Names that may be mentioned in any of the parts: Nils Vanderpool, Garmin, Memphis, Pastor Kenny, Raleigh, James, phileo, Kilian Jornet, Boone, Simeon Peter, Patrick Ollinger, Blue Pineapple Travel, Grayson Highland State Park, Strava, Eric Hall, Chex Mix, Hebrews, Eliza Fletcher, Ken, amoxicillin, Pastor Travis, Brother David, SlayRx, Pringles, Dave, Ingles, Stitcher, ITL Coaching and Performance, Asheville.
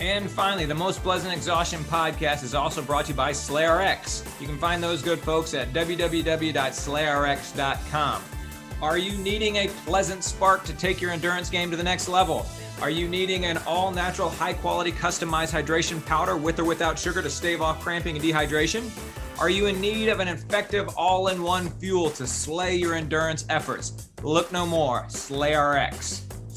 And finally, the Most Pleasant Exhaustion podcast is also brought to you by SlayRx. You can find those good folks at www.slayrx.com. Are you needing a pleasant spark to take your endurance game to the next level? Are you needing an all-natural, high-quality, customized hydration powder with or without sugar to stave off cramping and dehydration? Are you in need of an effective all-in-one fuel to slay your endurance efforts? Look no more. SlayRx.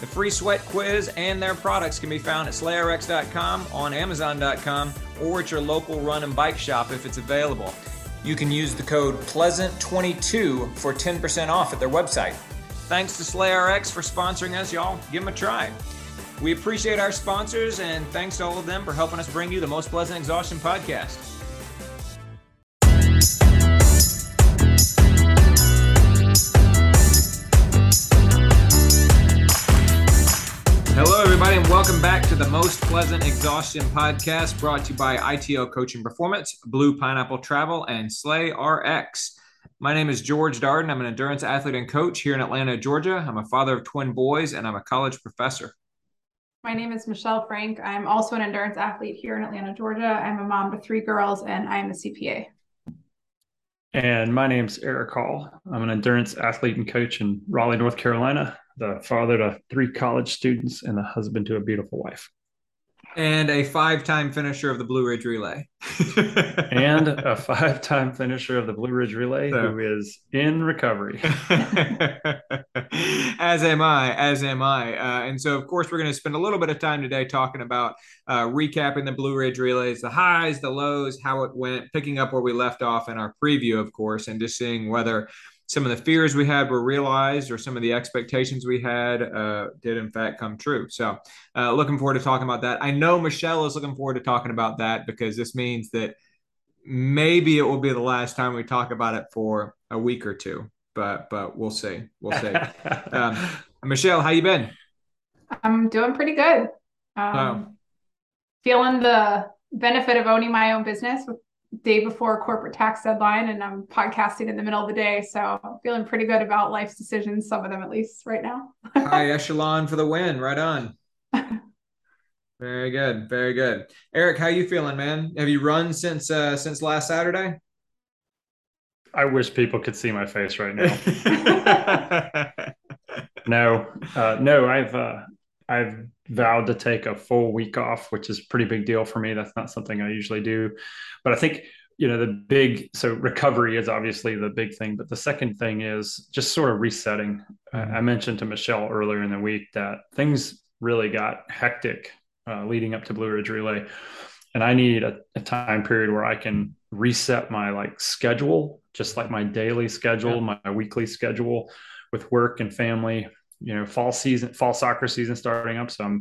The free sweat quiz and their products can be found at slayrx.com, on amazon.com, or at your local run and bike shop if it's available. You can use the code PLEASANT22 for 10% off at their website. Thanks to SlayRx for sponsoring us, y'all. Give them a try. We appreciate our sponsors, and thanks to all of them for helping us bring you the Most Pleasant Exhaustion podcast. Everybody, and welcome back to the Most Pleasant Exhaustion podcast, brought to you by ITL Coaching Performance, Blue Pineapple Travel, and SlayRx. My name is George Darden. I'm an endurance athlete and coach here in Atlanta, Georgia. I'm a father of twin boys, and I'm a college professor. My name is Michelle Frank. I'm also an endurance athlete here in Atlanta, Georgia. I'm a mom to three girls, and I'm a CPA. And my name's Eric Hall. I'm an endurance athlete and coach in Raleigh, North Carolina, the father to three college students, and the husband to a beautiful wife. And a five-time finisher of the Blue Ridge Relay. And a five-time finisher of the Blue Ridge Relay, so, who is in recovery. As am I. And so, of course, we're going to spend a little bit of time today talking about recapping the Blue Ridge Relays, the highs, the lows, how it went, picking up where we left off in our preview, of course, and just seeing whether some of the fears we had were realized, or some of the expectations we had did in fact come true. So looking forward to talking about that. I know Michelle is looking forward to talking about that, because this means that maybe it will be the last time we talk about it for a week or two, but we'll see. We'll see. Michelle, how you been? I'm doing pretty good. Feeling the benefit of owning my own business with day before corporate tax deadline, and I'm podcasting in the middle of the day, so I'm feeling pretty good about life's decisions, some of them at least right now. High echelon for the win, right on. Very good. Very good. Eric, how you feeling, man? Have you run since last Saturday? I wish people could see my face right now. No, I've vowed to take a full week off, which is a pretty big deal for me. That's not something I usually do, but I think, you know, so recovery is obviously the big thing, but the second thing is just sort of resetting. I mentioned to Michelle earlier in the week that things really got hectic leading up to Blue Ridge Relay. And I need a time period where I can reset my schedule, just like my daily schedule, my weekly schedule with work and family. You know, fall soccer season starting up. So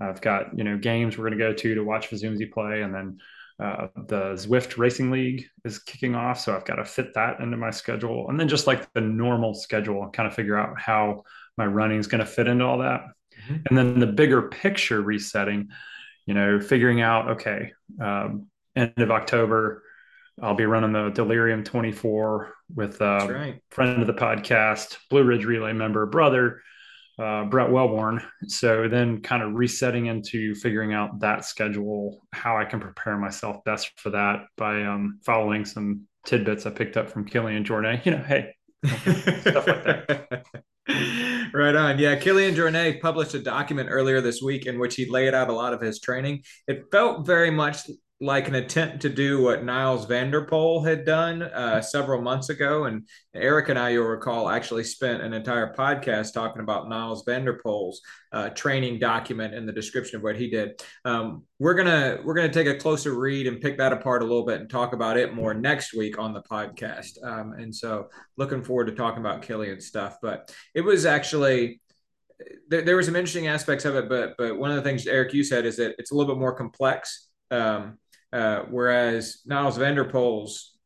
I've got, games we're going to go to watch Vizumzi play. And then the Zwift Racing League is kicking off. So I've got to fit that into my schedule. And then just like the normal schedule, I'll kind of figure out how my running is going to fit into all that. Mm-hmm. And then the bigger picture resetting, figuring out, okay, end of October, I'll be running the Delirium 24 with a friend of the podcast, Blue Ridge Relay member, brother, Brett Wellborn. So then kind of resetting into figuring out that schedule, how I can prepare myself best for that by following some tidbits I picked up from Kilian Jornet, stuff like that. Right on. Yeah. Kilian Jornet published a document earlier this week in which he laid out a lot of his training. It felt very much like an attempt to do what Nils Vanderpool had done several months ago. And Eric and I, you'll recall, actually spent an entire podcast talking about Nils Vanderpool's training document and the description of what he did. We're gonna take a closer read and pick that apart a little bit and talk about it more next week on the podcast. And so looking forward to talking about Kilian's stuff. But it was actually... there were some interesting aspects of it, but one of the things, Eric, you said is that it's a little bit more complex. Whereas Nils Vanderpool's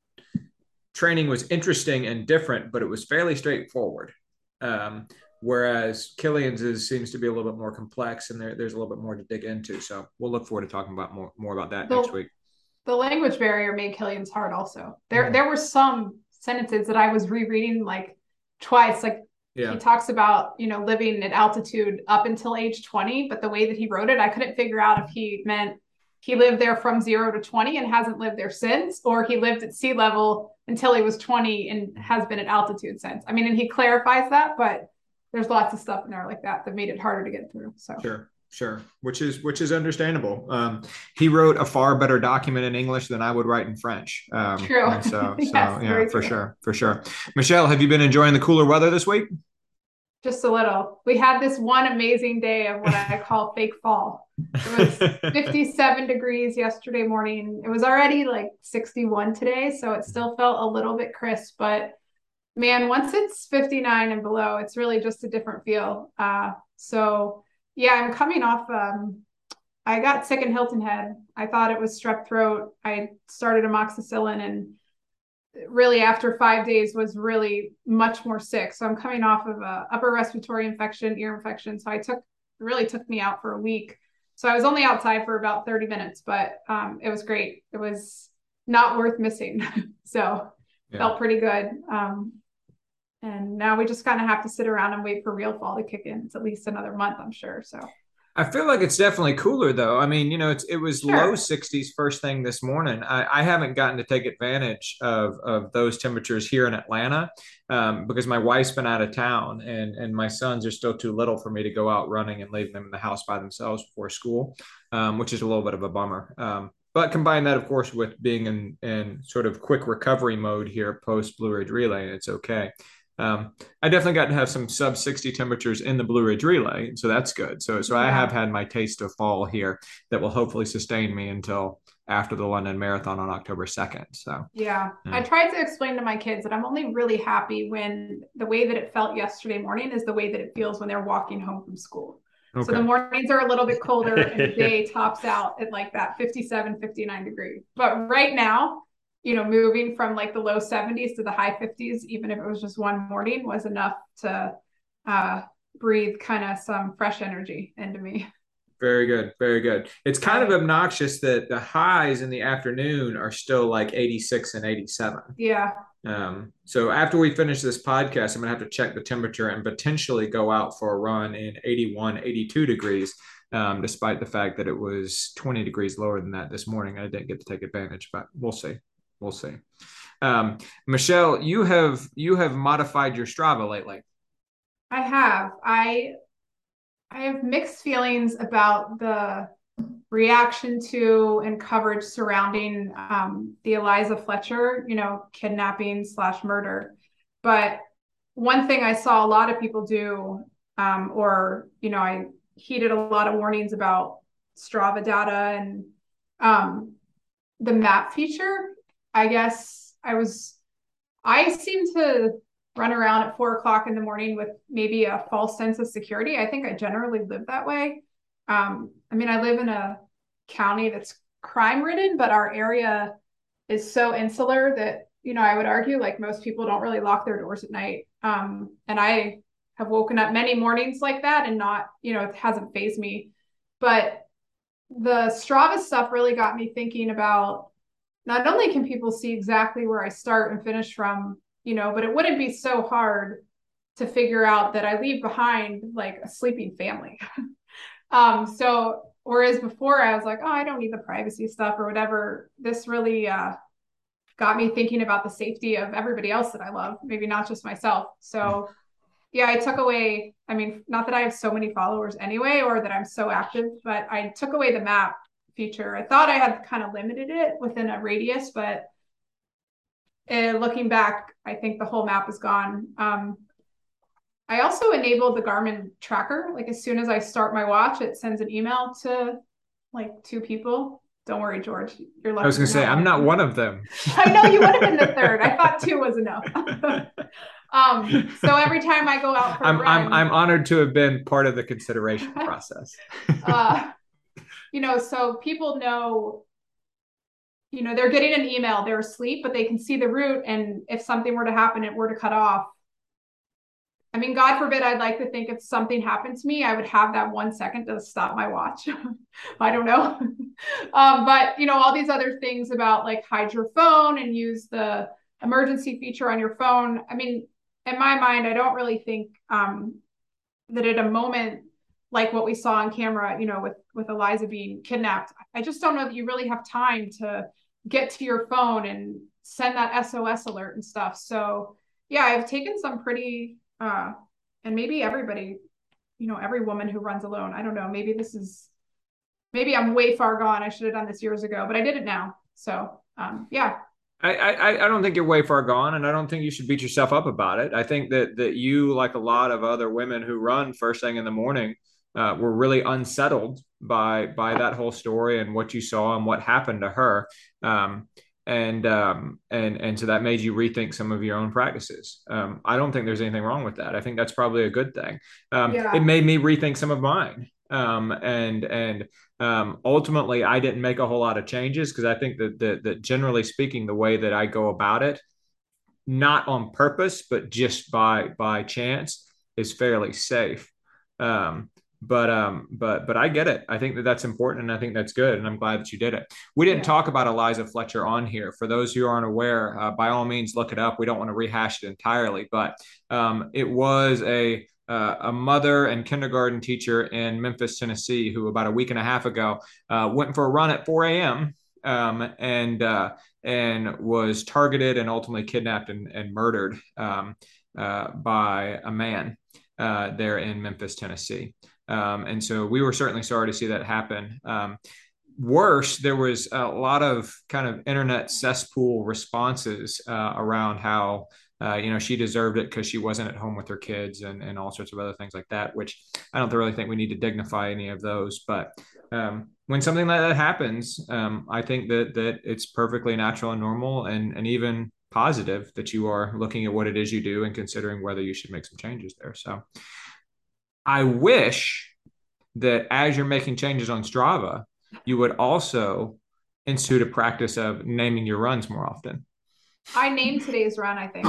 training was interesting and different, but it was fairly straightforward. Whereas Kilian's seems to be a little bit more complex, and there's a little bit more to dig into. So we'll look forward to talking about more about that next week. The language barrier made Kilian's hard also. There were some sentences that I was rereading twice. He talks about, living at altitude up until age 20, but the way that he wrote it, I couldn't figure out if he meant he lived there from 0 to 20 and hasn't lived there since, or he lived at sea level until he was 20 and has been at altitude since. I mean, and he clarifies that, but there's lots of stuff in there like that that made it harder to get through. So sure. Which is understandable. He wrote a far better document in English than I would write in French. True. And so for sure. Michelle, have you been enjoying the cooler weather this week? Just a little. We had this one amazing day of what I call fake fall. It was 57 degrees yesterday morning. It was already 61 today, so it still felt a little bit crisp. But man, once it's 59 and below, it's really just a different feel. I'm coming off. I got sick in Hilton Head. I thought it was strep throat. I started amoxicillin and really after 5 days was really much more sick. So I'm coming off of a upper respiratory infection, ear infection. So it really took me out for a week. So I was only outside for about 30 minutes, but it was great. It was not worth missing. Felt pretty good. And now we just kind of have to sit around and wait for real fall to kick in. It's at least another month, I'm sure. So I feel like it's definitely cooler though. I mean, it was low 60s first thing this morning. I haven't gotten to take advantage of those temperatures here in Atlanta because my wife's been out of town and my sons are still too little for me to go out running and leave them in the house by themselves before school, which is a little bit of a bummer. But combine that, of course, with being in sort of quick recovery mode here post Blue Ridge Relay, it's okay. I definitely got to have some sub 60 temperatures in the Blue Ridge Relay. So that's good. So I have had my taste of fall here that will hopefully sustain me until after the London Marathon on October 2nd. So, I tried to explain to my kids that I'm only really happy when the way that it felt yesterday morning is the way that it feels when they're walking home from school. Okay. So the mornings are a little bit colder and the day tops out at that 57, 59 degree. But right now, moving from the low 70s to the high 50s, even if it was just one morning, was enough to breathe kind of some fresh energy into me. Very good. Very good. It's kind of obnoxious that the highs in the afternoon are still 86 and 87. Yeah. So after we finish this podcast, I'm going to have to check the temperature and potentially go out for a run in 81, 82 degrees. despite the fact that it was 20 degrees lower than that this morning. I didn't get to take advantage, but we'll see. We'll see. Michelle, you have modified your Strava lately. I have. I have mixed feelings about the reaction to and coverage surrounding the Eliza Fletcher, kidnapping / murder. But one thing I saw a lot of people do, I heeded a lot of warnings about Strava data and the map feature. I guess I seem to run around at 4 o'clock in the morning with maybe a false sense of security. I think I generally live that way. I live in a county that's crime ridden, but our area is so insular that, I would argue like most people don't really lock their doors at night. And I have woken up many mornings like that and not, it hasn't fazed me, but the Strava stuff really got me thinking about not only can people see exactly where I start and finish from, but it wouldn't be so hard to figure out that I leave behind like a sleeping family. So, whereas before I was like, oh, I don't need the privacy stuff or whatever. This really got me thinking about the safety of everybody else that I love, maybe not just myself. So yeah, I took away, not that I have so many followers anyway, or that I'm so active, but I took away the map feature. I thought I had kind of limited it within a radius, but looking back, I think the whole map is gone. I also enabled the Garmin tracker. Like as soon as I start my watch, it sends an email to like 2 people. Don't worry, George. You're lucky. I was going to say, I'm not one of them. I know you would have been the third. I thought 2 was enough. So every time I go out for a run, I'm honored to have been part of the consideration process. So people know, they're getting an email, they're asleep, but they can see the route. And if something were to happen, it were to cut off. God forbid, I'd like to think if something happened to me, I would have that 1 second to stop my watch. I don't know. But, all these other things about like hide your phone and use the emergency feature on your phone. In my mind, I don't really think that at a moment like what we saw on camera, with Eliza being kidnapped, I just don't know that you really have time to get to your phone and send that SOS alert and stuff. So yeah, I've taken some pretty... and maybe everybody, every woman who runs alone, I don't know, maybe I'm way far gone. I should have done this years ago, but I did it now. So, yeah. I don't think you're way far gone, and I don't think you should beat yourself up about it. I think that you, like a lot of other women who run first thing in the morning, were really unsettled by that whole story and what you saw and what happened to her. And so that made you rethink some of your own practices. I don't think there's anything wrong with that. I think that's probably a good thing. It made me rethink some of mine. Ultimately I didn't make a whole lot of changes, because I think that generally speaking, the way that I go about it, not on purpose, but just by chance, is fairly safe. But I get it. I think that's important, and I think that's good, and I'm glad that you did it. We didn't talk about Eliza Fletcher on here. For those who aren't aware, by all means, look it up. We don't want to rehash it entirely, but it was a mother and kindergarten teacher in Memphis, Tennessee, who about a week and a half ago went for a run at 4 a.m. And was targeted and ultimately kidnapped and murdered by a man there in Memphis, Tennessee. And so we were certainly sorry to see that happen. Worse, there was a lot of kind of internet cesspool responses around how, she deserved it because she wasn't at home with her kids and all sorts of other things like that, which I don't really think we need to dignify any of those. But when something like that happens, I think that it's perfectly natural and normal and even positive that you are looking at what it is you do and considering whether you should make some changes there. So I wish that as you're making changes on Strava, you would also institute a practice of naming your runs more often. I named today's run, I think.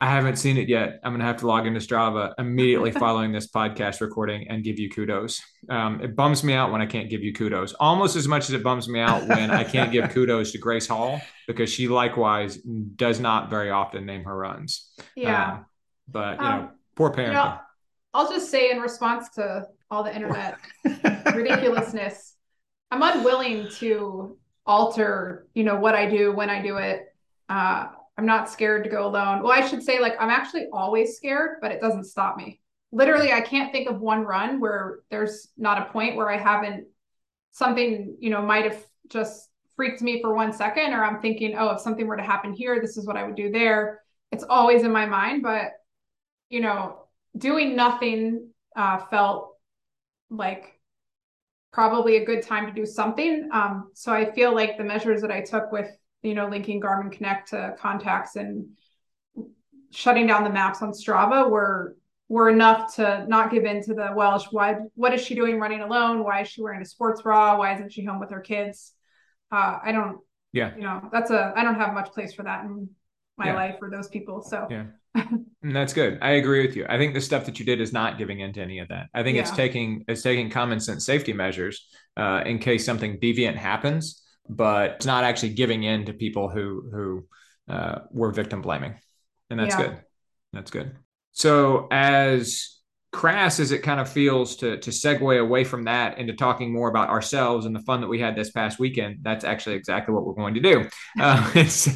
I haven't seen it yet. I'm going to have to log into Strava immediately following this podcast recording and give you kudos. It bums me out when I can't give you kudos, almost as much as it bums me out when I can't give kudos to Grace Hall, because she likewise does not very often name her runs. Yeah. But, poor parent. I'll just say in response to all the internet ridiculousness. I'm unwilling to alter, you know, what I do when I do it. I'm not scared to go alone. Well, I should say, like, I'm actually always scared, but it doesn't stop me. Literally, I can't think of one run where there's not a point where I haven't, something, you know, might have just freaked me for 1 second, or I'm thinking, oh, if something were to happen here, this is what I would do there. It's always in my mind. But, you know, doing nothing felt like probably a good time to do something. So I feel like the measures that I took with, you know, linking Garmin Connect to contacts and shutting down the maps on Strava were enough to not give in to the, well, what is she doing running alone? Why is she wearing a sports bra? Why isn't she home with her kids? I don't have much place for that in my life or those people. So yeah. And that's good. I agree with you. I think the stuff that you did is not giving in to any of that. I think it's taking common sense safety measures in case something deviant happens, but it's not actually giving in to people who were victim blaming. And that's good. That's good. So as crass as it kind of feels to segue away from that into talking more about ourselves and the fun that we had this past weekend, that's actually exactly what we're going to do. So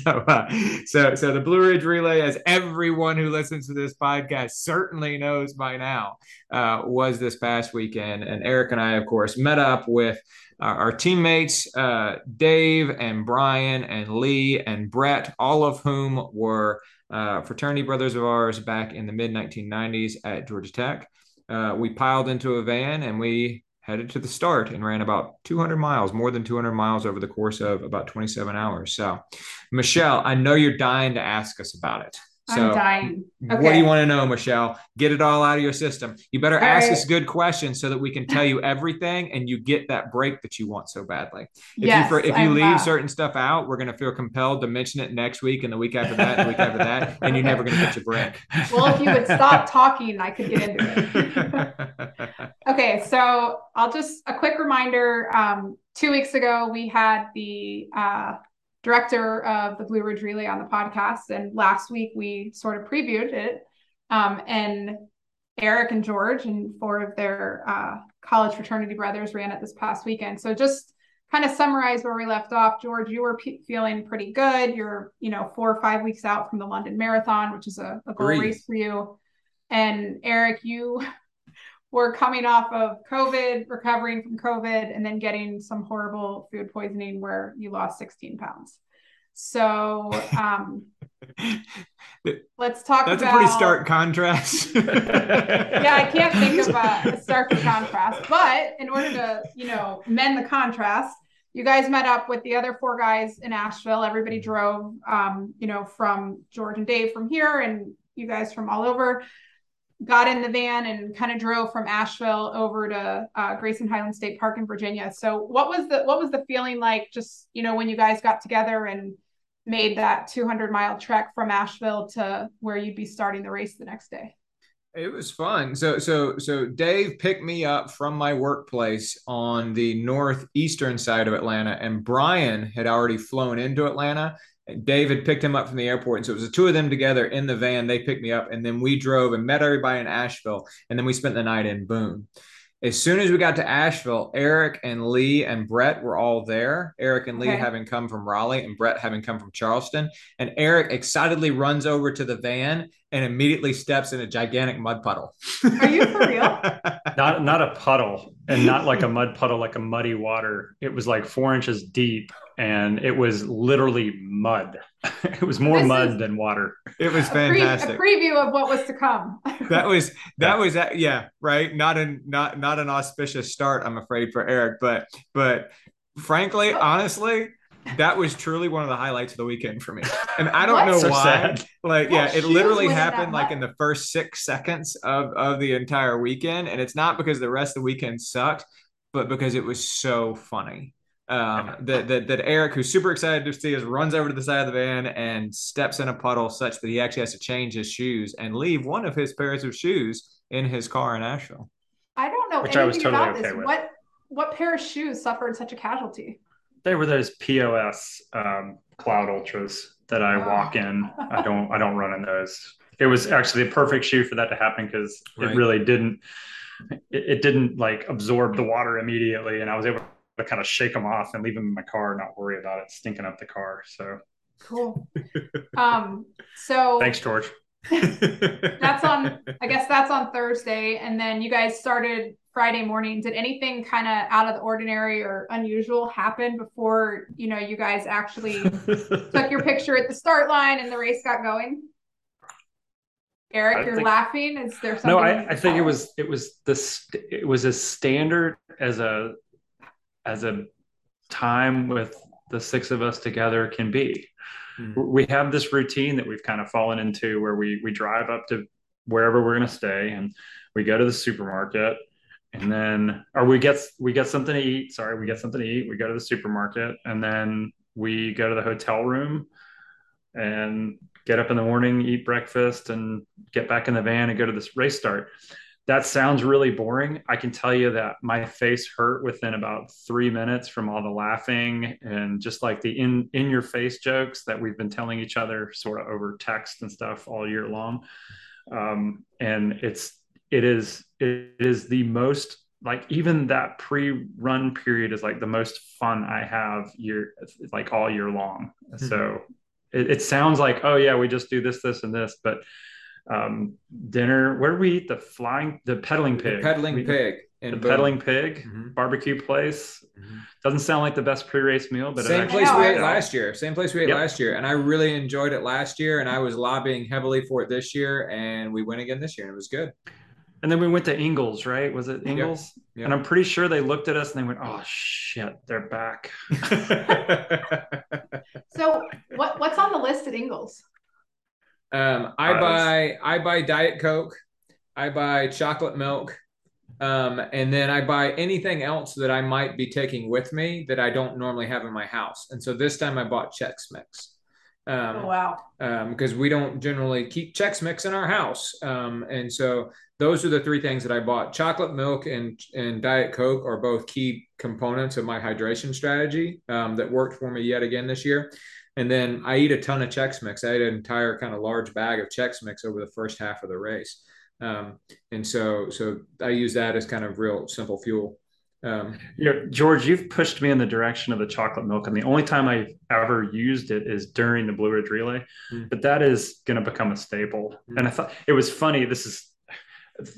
the Blue Ridge Relay, as everyone who listens to this podcast certainly knows by now, was this past weekend. And Eric and I, of course, met up with our teammates, Dave and Brian and Lee and Brett, all of whom were fraternity brothers of ours back in the mid-1990s at Georgia Tech. We piled into a van and we headed to the start and ran about 200 miles, more than 200 miles over the course of about 27 hours. So, Michelle, I know you're dying to ask us about it. So I'm dying. Okay. What do you want to know, Michelle? Get it all out of your system. You better ask us good questions so that we can tell you everything and you get that break that you want so badly. If you leave certain stuff out, we're going to feel compelled to mention it next week and the week after that and the week after that, and you're never going to get your break. Well, if you would stop talking, I could get into it. Okay, so I'll just a quick reminder. 2 weeks ago, we had the director of the Blue Ridge Relay on the podcast. And last week we sort of previewed it. And Eric and George and four of their college fraternity brothers ran it this past weekend. So just kind of summarize where we left off. George, you were feeling pretty good. You're, you know, 4 or 5 weeks out from the London Marathon, which is a goal race for you. And Eric, you were coming off of COVID, recovering from COVID, and then getting some horrible food poisoning where you lost 16 pounds. So let's talk about... That's a pretty stark contrast. Yeah, I can't think of a stark contrast. But in order to, you know, mend the contrast, you guys met up with the other four guys in Asheville. Everybody drove, you know, from George and Dave from here and you guys from all over. Got in the van and kind of drove from Asheville over to Grayson Highland State Park in Virginia. So what was the feeling like, just, you know, when you guys got together and made that 200 mile trek from Asheville to where you'd be starting the race the next day? It was fun. So Dave picked me up from my workplace on the northeastern side of Atlanta, and Brian had already flown into Atlanta. David picked him up from the airport. And so it was the two of them together in the van. They picked me up and then we drove and met everybody in Asheville. And then we spent the night in Boone. As soon as we got to Asheville, Eric and Lee and Brett were all there. Eric and Lee having come from Raleigh and Brett having come from Charleston. And Eric excitedly runs over to the van and immediately steps in a gigantic mud puddle. Are you for real? Not a puddle, and not like a mud puddle, like a muddy water. It was like 4 inches deep and it was literally mud. It was more mud than water. It was fantastic. A preview of what was to come. That was Not an auspicious start, I'm afraid, for Eric, but frankly, honestly, that was truly one of the highlights of the weekend for me. And I don't know why. It literally happened like in the first 6 seconds of the entire weekend. And it's not because the rest of the weekend sucked, but because it was so funny. That Eric, who's super excited to see us, runs over to the side of the van and steps in a puddle such that he actually has to change his shoes and leave one of his pairs of shoes in his car in Asheville. I don't know anything about this. What pair of shoes suffered such a casualty? They were those POS Cloud Ultras that I walk in. I don't run in those. It was actually the perfect shoe for that to happen because it really didn't it didn't like absorb the water immediately, and I was able to kind of shake them off and leave them in my car, not worry about it stinking up the car. So cool. So thanks, George. I guess that's on Thursday, and then you guys started Friday morning. Did anything kind of out of the ordinary or unusual happen before, you know, you guys actually took your picture at the start line and the race got going? Eric, you're laughing. Is there something? No, I think it was as standard as a time with the six of us together can be. We have this routine that we've kind of fallen into where we drive up to wherever we're going to stay, and we go to the supermarket, and then, or we get something to eat. Sorry. We get something to eat. We go to the supermarket, and then we go to the hotel room and get up in the morning, eat breakfast, and get back in the van and go to this race start. That sounds really boring. I can tell you that my face hurt within about 3 minutes from all the laughing and just like the in your face jokes that we've been telling each other sort of over text and stuff all year long. And it is the most, like, even that pre-run period is like the most fun I have all year long. Mm-hmm. So it sounds like, oh yeah, we just do this, and this, but dinner, where did we eat? The peddling pig barbecue place. Mm-hmm. Doesn't sound like the best pre-race meal, but same place we ate yep. last year, and I really enjoyed it last year, and I was lobbying heavily for it this year, and we went again this year, and it was good. And then we went to Ingles, right? Was it Ingles? Yep. Yep. And I'm pretty sure they looked at us and they went, oh shit, they're back. So what's on the list at Ingles? I buy Diet Coke, I buy chocolate milk, and then I buy anything else that I might be taking with me that I don't normally have in my house. And so this time I bought Chex Mix. Because we don't generally keep Chex Mix in our house. And so those are the three things that I bought. Chocolate milk and Diet Coke are both key components of my hydration strategy that worked for me yet again this year. And then I eat a ton of Chex Mix. I ate an entire kind of large bag of Chex Mix over the first half of the race. And so I use that as kind of real simple fuel. George, you've pushed me in the direction of the chocolate milk. And the only time I've ever used it is during the Blue Ridge Relay, mm-hmm. but that is going to become a staple. Mm-hmm. And I thought it was funny.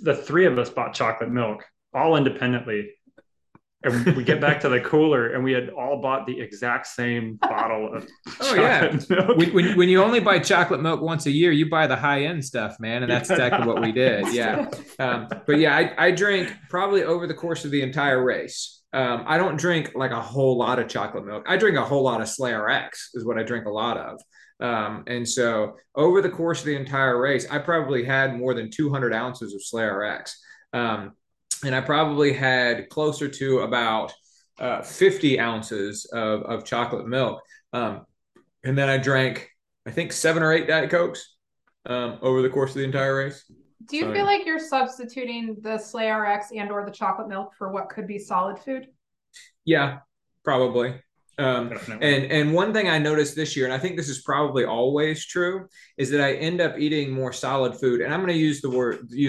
The three of us bought chocolate milk all independently. And we get back to the cooler, and we had all bought the exact same bottle of chocolate milk. When you only buy chocolate milk once a year, you buy the high end stuff, man, and that's exactly what we did. Yeah, but yeah, I drank probably over the course of the entire race. I don't drink like a whole lot of chocolate milk. I drink a whole lot of SlayRx is what I drink a lot of. And so over the course of the entire race, I probably had more than 200 ounces of SlayRx. And I probably had closer to about 50 ounces of chocolate milk. And then I drank, I think, 7 or 8 Diet Cokes over the course of the entire race. Do you feel like you're substituting the SlayRx and or the chocolate milk for what could be solid food? Yeah, probably. And one thing I noticed this year, and I think this is probably always true, is that I end up eating more solid food. And I'm going to use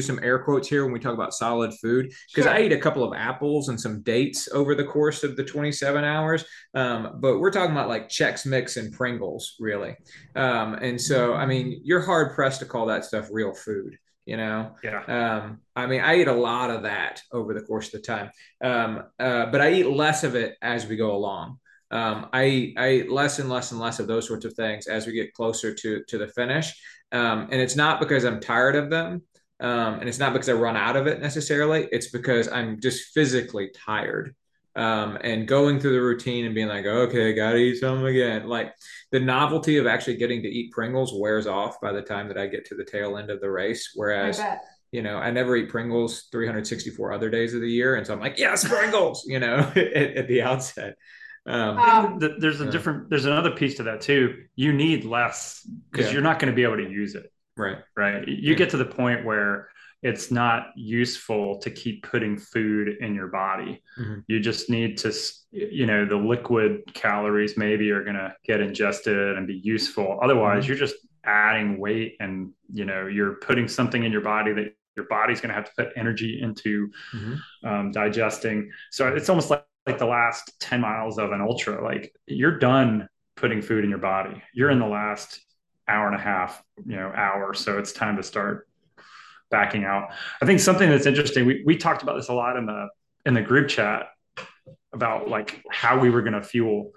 some air quotes here when we talk about solid food, because I ate a couple of apples and some dates over the course of the 27 hours. But we're talking about like Chex Mix and Pringles, really. And so, I mean, you're hard pressed to call that stuff real food. You know, I mean, I eat a lot of that over the course of the time, but I eat less of it as we go along. I eat less and less and less of those sorts of things as we get closer to the finish. And it's not because I'm tired of them. And it's not because I run out of it necessarily. It's because I'm just physically tired. And going through the routine and being like, okay, gotta eat something again. Like the novelty of actually getting to eat Pringles wears off by the time that I get to the tail end of the race. Whereas, you know, I never eat Pringles 364 other days of the year. And so I'm like, yes, Pringles, you know, at the outset. There's another piece to that too. You need less because you're not going to be able to use it. Right. You get to the point where it's not useful to keep putting food in your body. Mm-hmm. You just need to, you know, the liquid calories maybe are going to get ingested and be useful. Otherwise, you're just adding weight and, you know, you're putting something in your body that your body's going to have to put energy into digesting. So it's almost like the last 10 miles of an ultra, like you're done putting food in your body. You're in the last hour and a half, hour. So it's time to start backing out. I think something that's interesting, we talked about this a lot in the group chat about like how we were going to fuel.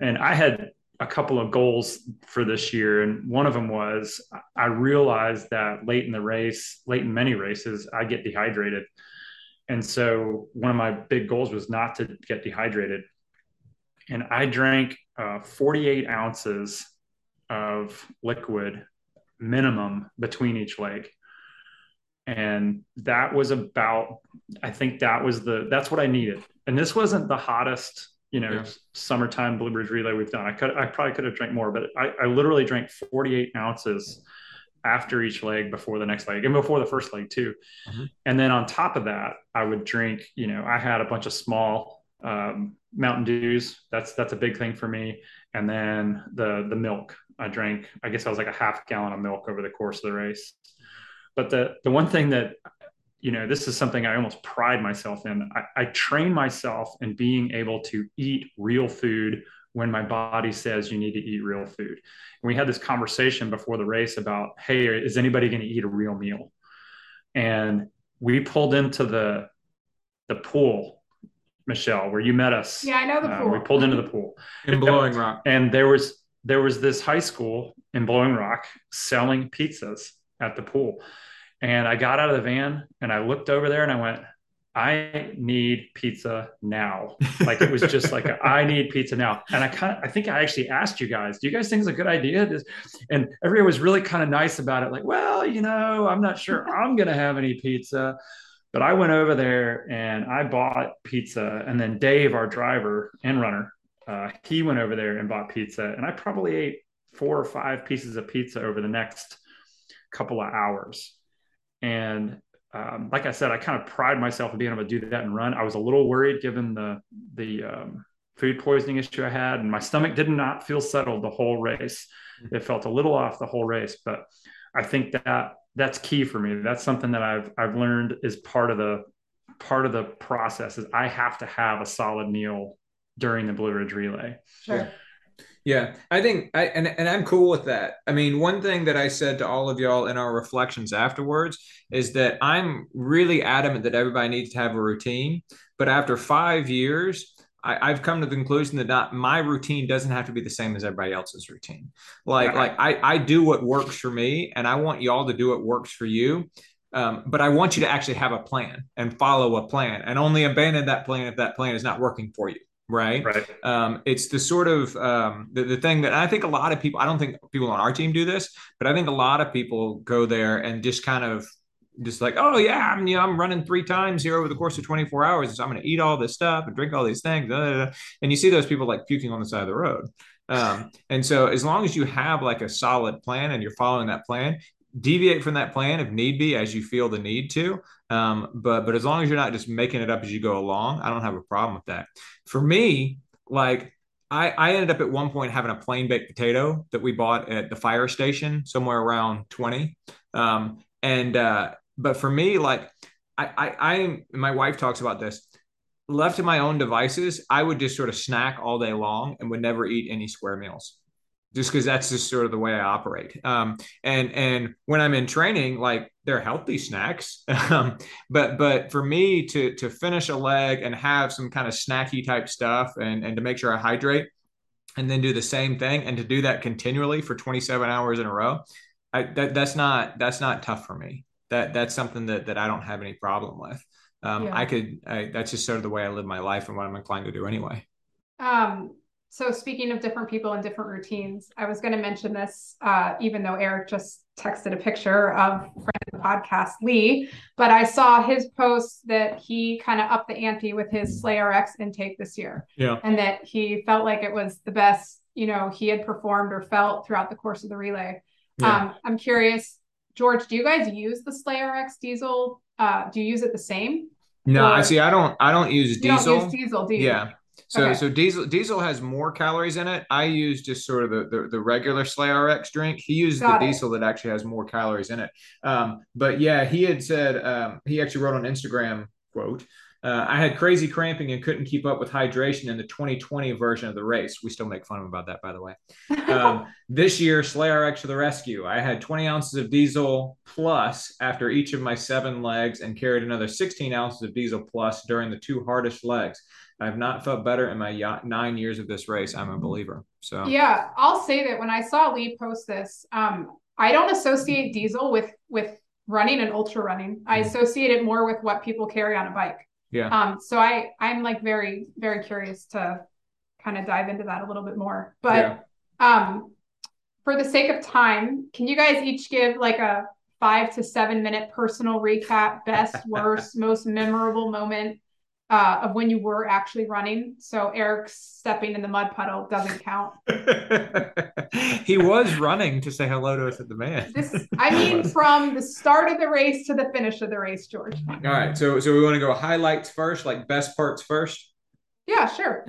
And I had a couple of goals for this year. And one of them was, I realized that late in many races, I get dehydrated. And so one of my big goals was not to get dehydrated. And I drank 48 ounces of liquid minimum between each leg. And that was that's what I needed. And this wasn't the hottest, summertime Blue Ridge Relay we've done. I probably could have drank more, but I literally drank 48 ounces after each leg before the next leg and before the first leg too. Mm-hmm. And then on top of that, I would drink, I had a bunch of small Mountain Dews. That's a big thing for me. And then the milk I drank, I guess I was like a half gallon of milk over the course of the race. But the one thing that, this is something I almost pride myself in. I train myself in being able to eat real food when my body says you need to eat real food. And we had this conversation before the race about, hey, is anybody going to eat a real meal? And we pulled into the pool, Michelle, where you met us. Yeah, I know the pool. We pulled into the pool. In Blowing Rock. And there was this high school in Blowing Rock selling pizzas at the pool. And I got out of the van and I looked over there and I went, I need pizza now. Like it was just like, I need pizza now. And I think I actually asked you guys, do you guys think it's a good idea? And everyone was really kind of nice about it. Like, well, I'm not sure I'm going to have any pizza, but I went over there and I bought pizza. And then Dave, our driver and runner, he went over there and bought pizza. And I probably ate 4 or 5 pieces of pizza over the next couple of hours. And like I said, I kind of pride myself in being able to do that and run. I was a little worried given the food poisoning issue I had, and my stomach did not feel settled the whole race. It felt a little off the whole race, but I think that that's key for me. That's something that I've learned is part of the process is I have to have a solid meal during the Blue Ridge Relay. Sure. Yeah, I think and I'm cool with that. I mean, one thing that I said to all of y'all in our reflections afterwards is that I'm really adamant that everybody needs to have a routine. But after 5 years, I've come to the conclusion that my routine doesn't have to be the same as everybody else's routine. I do what works for me, and I want y'all to do what works for you. But I want you to actually have a plan and follow a plan, and only abandon that plan if that plan is not working for you. Right. It's the sort of the thing that I think a lot of people, I don't think people on our team do this, but I think a lot of people go there and just kind of just like, oh yeah, I'm running 3 times here over the course of 24 hours. So I'm going to eat all this stuff and drink all these things. Blah, blah, blah. And you see those people like puking on the side of the road. And so as long as you have like a solid plan and you're following that plan, deviate from that plan if need be, as you feel the need to. But as long as you're not just making it up as you go along, I don't have a problem with that. For me, like I ended up at one point having a plain baked potato that we bought at the fire station somewhere around 20. But for me, like I my wife talks about this, left to my own devices, I would just sort of snack all day long and would never eat any square meals. Just because that's just sort of the way I operate. And when I'm in training, like they're healthy snacks. But for me to finish a leg and have some kind of snacky type stuff and to make sure I hydrate and then do the same thing and to do that continually for 27 hours in a row, that's not tough for me. That's something that I don't have any problem with. That's just sort of the way I live my life and what I'm inclined to do anyway. So speaking of different people and different routines, I was going to mention this, even though Eric just texted a picture of friend of the podcast, Lee, but I saw his post that he kind of upped the ante with his SlayRx intake this year. Yeah. And that he felt like it was the best, he had performed or felt throughout the course of the relay. Yeah. I'm curious, George, do you guys use the SlayRx diesel? Do you use it the same? No, I don't use diesel. You don't use diesel, do you? Yeah. So okay. So diesel has more calories in it. I use just sort of the regular SlayRx drink. He uses diesel that actually has more calories in it. But yeah, he had said, he actually wrote on Instagram, quote, I had crazy cramping and couldn't keep up with hydration in the 2020 version of the race. We still make fun of him about that, by the way. This year, SlayRx to the rescue. I had 20 ounces of diesel plus after each of my 7 legs and carried another 16 ounces of diesel plus during the 2 hardest legs. I've not felt better in my 9 years of this race. I'm a believer. So yeah, I'll say that when I saw Lee post this, I don't associate diesel with running and ultra running. I associate it more with what people carry on a bike. Yeah. So I'm like very, very curious to kind of dive into that a little bit more, but, for the sake of time, can you guys each give like a 5 to 7 minute personal recap, best, worst, most memorable moment, of when you were actually running? So Eric stepping in the mud puddle doesn't count. He was running to say hello to us at the man. From the start of the race to the finish of the race, George. All right. So we want to go highlights first, like best parts first. Yeah, sure.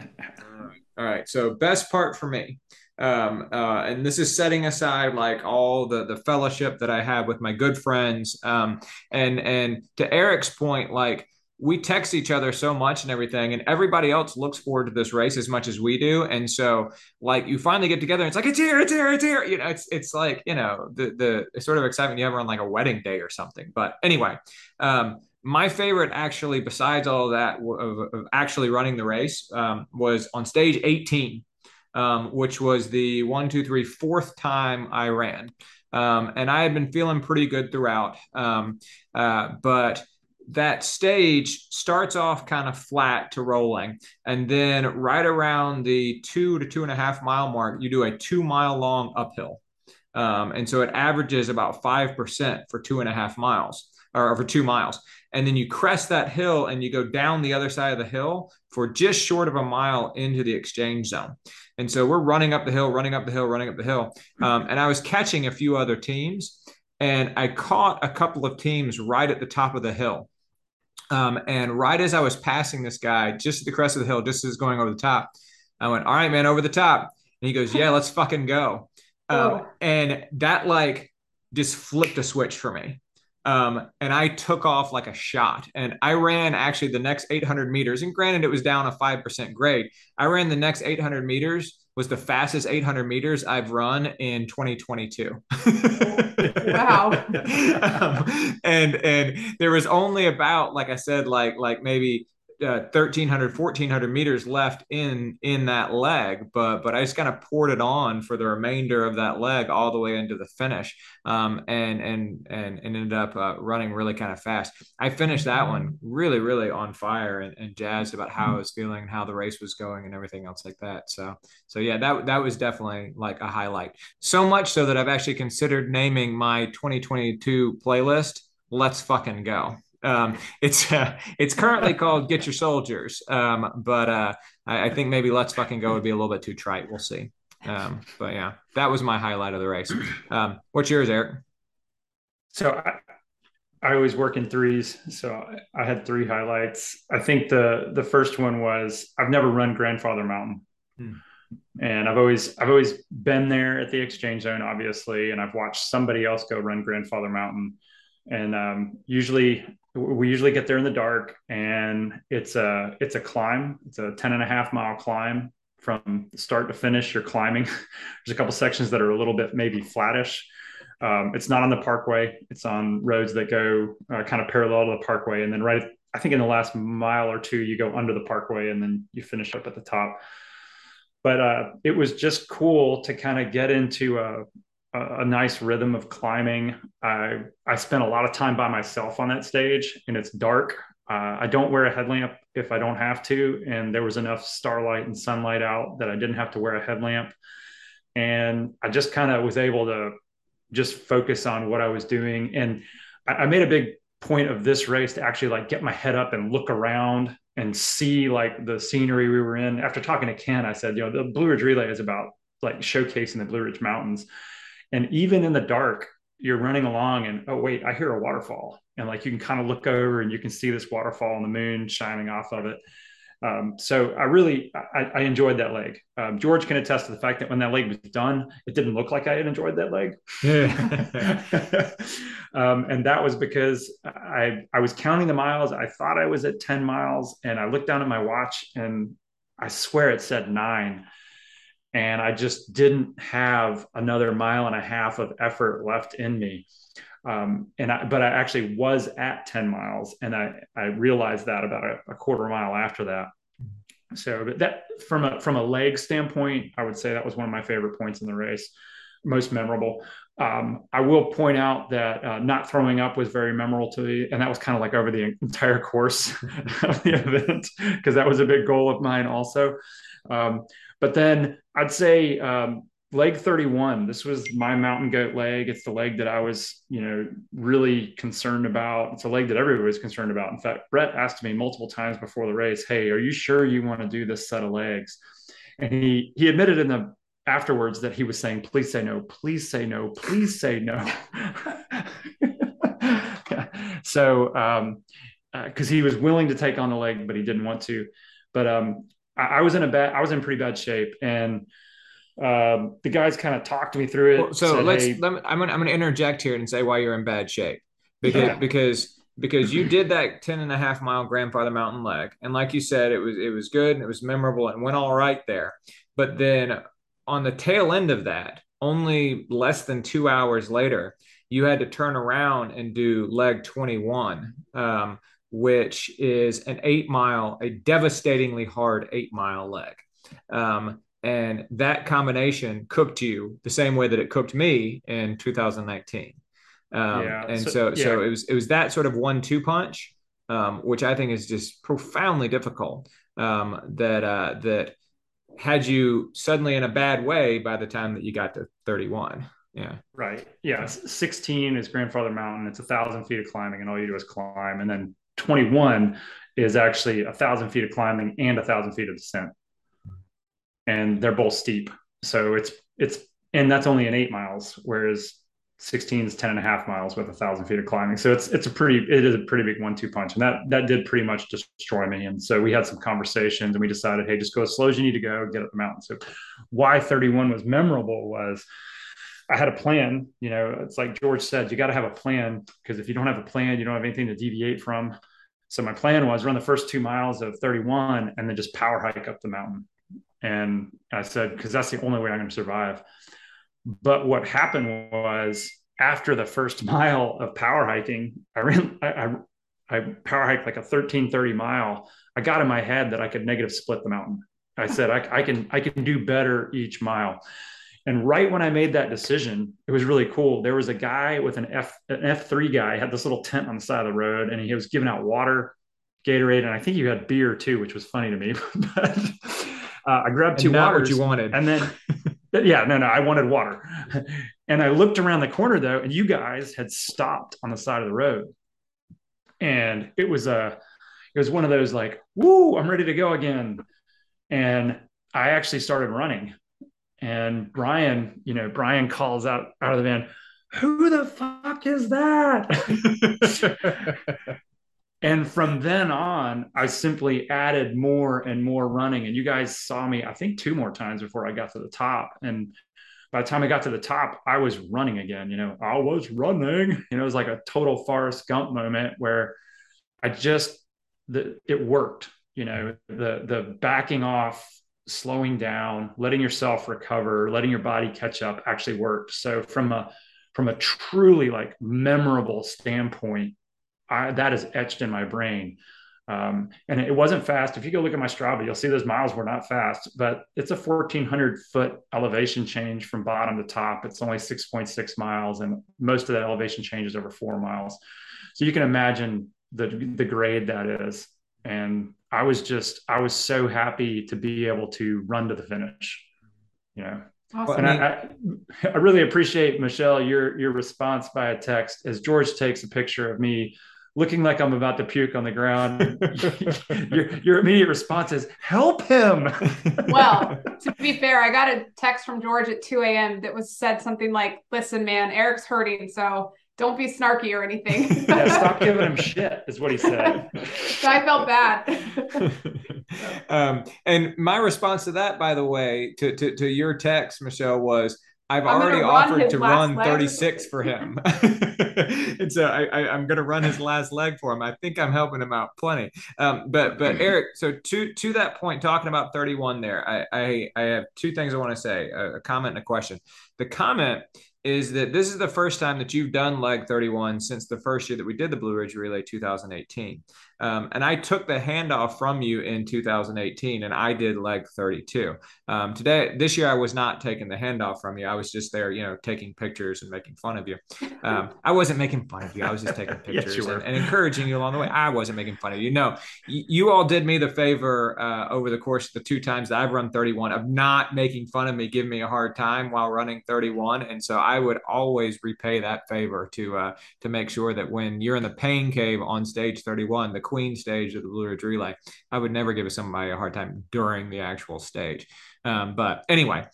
All right. So best part for me. And this is setting aside like all the fellowship that I have with my good friends. And to Eric's point, like, we text each other so much and everything, and everybody else looks forward to this race as much as we do. And so like you finally get together and it's like, it's here. You know, it's like, you know, the sort of excitement you have around like a wedding day or something. But anyway, my favorite actually, besides all of that of actually running the race, was on stage 18, which was the 4th time I ran. And I had been feeling pretty good throughout. But that stage starts off kind of flat to rolling. And then right around the 2 to 2.5 mile mark, you do a 2 mile long uphill. And so it averages about 5% for 2.5 miles or for 2 miles. And then you crest that hill and you go down the other side of the hill for just short of a mile into the exchange zone. And so we're running up the hill. And I was catching a few other teams, and I caught a couple of teams right at the top of the hill. And right as I was passing this guy, just at the crest of the hill, just as going over the top, I went, all right, man, over the top. And he goes, yeah, let's fucking go. And that like just flipped a switch for me. And I took off like a shot, and I ran actually the next 800 meters. And granted, it was down a 5% grade. I ran the next 800 meters was the fastest 800 meters I've run in 2022. Wow. And there was only about, like I said, like maybe 1,300, 1,400 meters left in that leg, but I just kind of poured it on for the remainder of that leg all the way into the finish. And ended up running really kind of fast. I finished that one really, really on fire and jazzed about how I was feeling and how the race was going and everything else like that. So yeah, that was definitely like a highlight, so much so that I've actually considered naming my 2022 playlist, Let's Fucking Go. It's currently called Get Your Soldiers. But I think maybe Let's Fucking Go would be a little bit too trite. We'll see. But yeah, that was my highlight of the race. What's yours, Eric? So I was working threes. So I had 3 highlights. I think the first one was I've never run Grandfather Mountain. And I've always been there at the exchange zone, obviously. And I've watched somebody else go run Grandfather Mountain. And we usually get there in the dark, and it's a climb. It's a 10.5 mile climb from start to finish. You're climbing. There's a couple sections that are a little bit maybe flattish. It's not on the parkway. It's on roads that go kind of parallel to the parkway. And then I think in the last mile or two, you go under the parkway and then you finish up at the top. But it was just cool to kind of get into a nice rhythm of climbing. I spent a lot of time by myself on that stage, and it's dark. I don't wear a headlamp if I don't have to. And there was enough starlight and sunlight out that I didn't have to wear a headlamp. And I just kind of was able to just focus on what I was doing. And I made a big point of this race to actually like get my head up and look around and see like the scenery we were in. After talking to Ken, I said, you know, the Blue Ridge Relay is about like showcasing the Blue Ridge Mountains. And even in the dark, you're running along and, oh, wait, I hear a waterfall. And like, you can kind of look over and you can see this waterfall and the moon shining off of it. So I enjoyed that leg. George can attest to the fact that when that leg was done, it didn't look like I had enjoyed that leg. Yeah. And that was because I was counting the miles. I thought I was at 10 miles and I looked down at my watch and I swear it said 9. And I just didn't have another mile and a half of effort left in me. But I actually was at 10 miles and I realized that about a quarter mile after that. So but that from a leg standpoint, I would say that was one of my favorite points in the race, most memorable. I will point out that not throwing up was very memorable to me. And that was kind of like over the entire course of the event, because that was a big goal of mine also. But then I'd say, leg 31, this was my mountain goat leg. It's the leg that I was, really concerned about. It's a leg that everybody was concerned about. In fact, Brett asked me multiple times before the race, "Hey, are you sure you want to do this set of legs?" And he admitted in the afterwards that he was saying, "Please say no, please say no, please say no." So, cause he was willing to take on the leg, but he didn't want to, but, I was in pretty bad shape, and the guys kind of talked me through it. Well, so said, I'm going to interject here and say why you're in bad shape, because you did that 10 and a half mile Grandfather Mountain leg. And like you said, it was good and it was memorable and went all right there. But then on the tail end of that, only less than 2 hours later, you had to turn around and do leg 21, which is a devastatingly hard 8 mile leg. And that combination cooked you the same way that it cooked me in 2019. So it was that sort of 1-2 punch, which I think is just profoundly difficult. That had you suddenly in a bad way by the time that you got to 31. Yeah. Right. Yeah. 16 is Grandfather Mountain. It's 1,000 feet of climbing, and all you do is climb. And then 21 is actually 1,000 feet of climbing and 1,000 feet of descent. And they're both steep. So and that's only in 8 miles, whereas 16 is 10 and a half miles with 1,000 feet of climbing. So it is a pretty big 1-2 punch. And that did pretty much destroy me. And so we had some conversations and we decided, hey, just go as slow as you need to go, get up the mountain. So why 31 was memorable was I had a plan. It's like George said, you got to have a plan, because if you don't have a plan, you don't have anything to deviate from. So my plan was run the first 2 miles of 31 and then just power hike up the mountain. And I said, because that's the only way I'm going to survive. But what happened was, after the first mile of power hiking, I power hiked like a 13:30 mile. I got in my head that I could negative split the mountain. I said, I can do better each mile. And right when I made that decision, it was really cool. There was a guy with an F3 guy, had this little tent on the side of the road, and he was giving out water, Gatorade, and I think you had beer too, which was funny to me. But I grabbed two waters. What you wanted. And then, I wanted water. And I looked around the corner though, and you guys had stopped on the side of the road. And it was one of those like, woo, I'm ready to go again. And I actually started running. And Brian calls out of the van, "Who the fuck is that?" And from then on, I simply added more and more running. And you guys saw me, I think, 2 more times before I got to the top. And by the time I got to the top, I was running again. I was running. It was like a total Forrest Gump moment where it worked. The backing off, slowing down, letting yourself recover, letting your body catch up actually worked. So from a truly like memorable standpoint, that is etched in my brain. And it wasn't fast. If you go look at my Strava, you'll see those miles were not fast, but it's a 1,400 foot elevation change from bottom to top. It's only 6.6 miles. And most of that elevation change is over 4 miles. So you can imagine the grade that is. And I was so happy to be able to run to the finish, Awesome. And I really appreciate, Michelle, your response by a text as George takes a picture of me looking like I'm about to puke on the ground. your immediate response is, "Help him." Well, to be fair, I got a text from George at 2 a.m. that said something like, "Listen, man, Eric's hurting, so don't be snarky or anything." Yeah, stop giving him shit is what he said. So I felt bad. And my response to that, by the way, to your text, Michelle, was I'm already offered to run 36 for him. And so I'm going to run his last leg for him. I think I'm helping him out plenty. But Eric, so to that point, talking about 31 there, I have two things I want to say, a comment and a question. The comment is that this is the first time that you've done leg 31 since the first year that we did the Blue Ridge Relay 2018. And I took the handoff from you in 2018 and I did leg 32. This year, I was not taking the handoff from you. I was just there, taking pictures and making fun of you. I wasn't making fun of you. I was just taking pictures and encouraging you along the way. I wasn't making fun of you. No, you all did me the favor over the course of the two times that I've run 31 of not making fun of me, giving me a hard time while running 31. And so I would always repay that favor to make sure that when you're in the pain cave on stage 31, the queen stage of the Blue Ridge Relay, I would never give somebody a hard time during the actual stage. But anyway,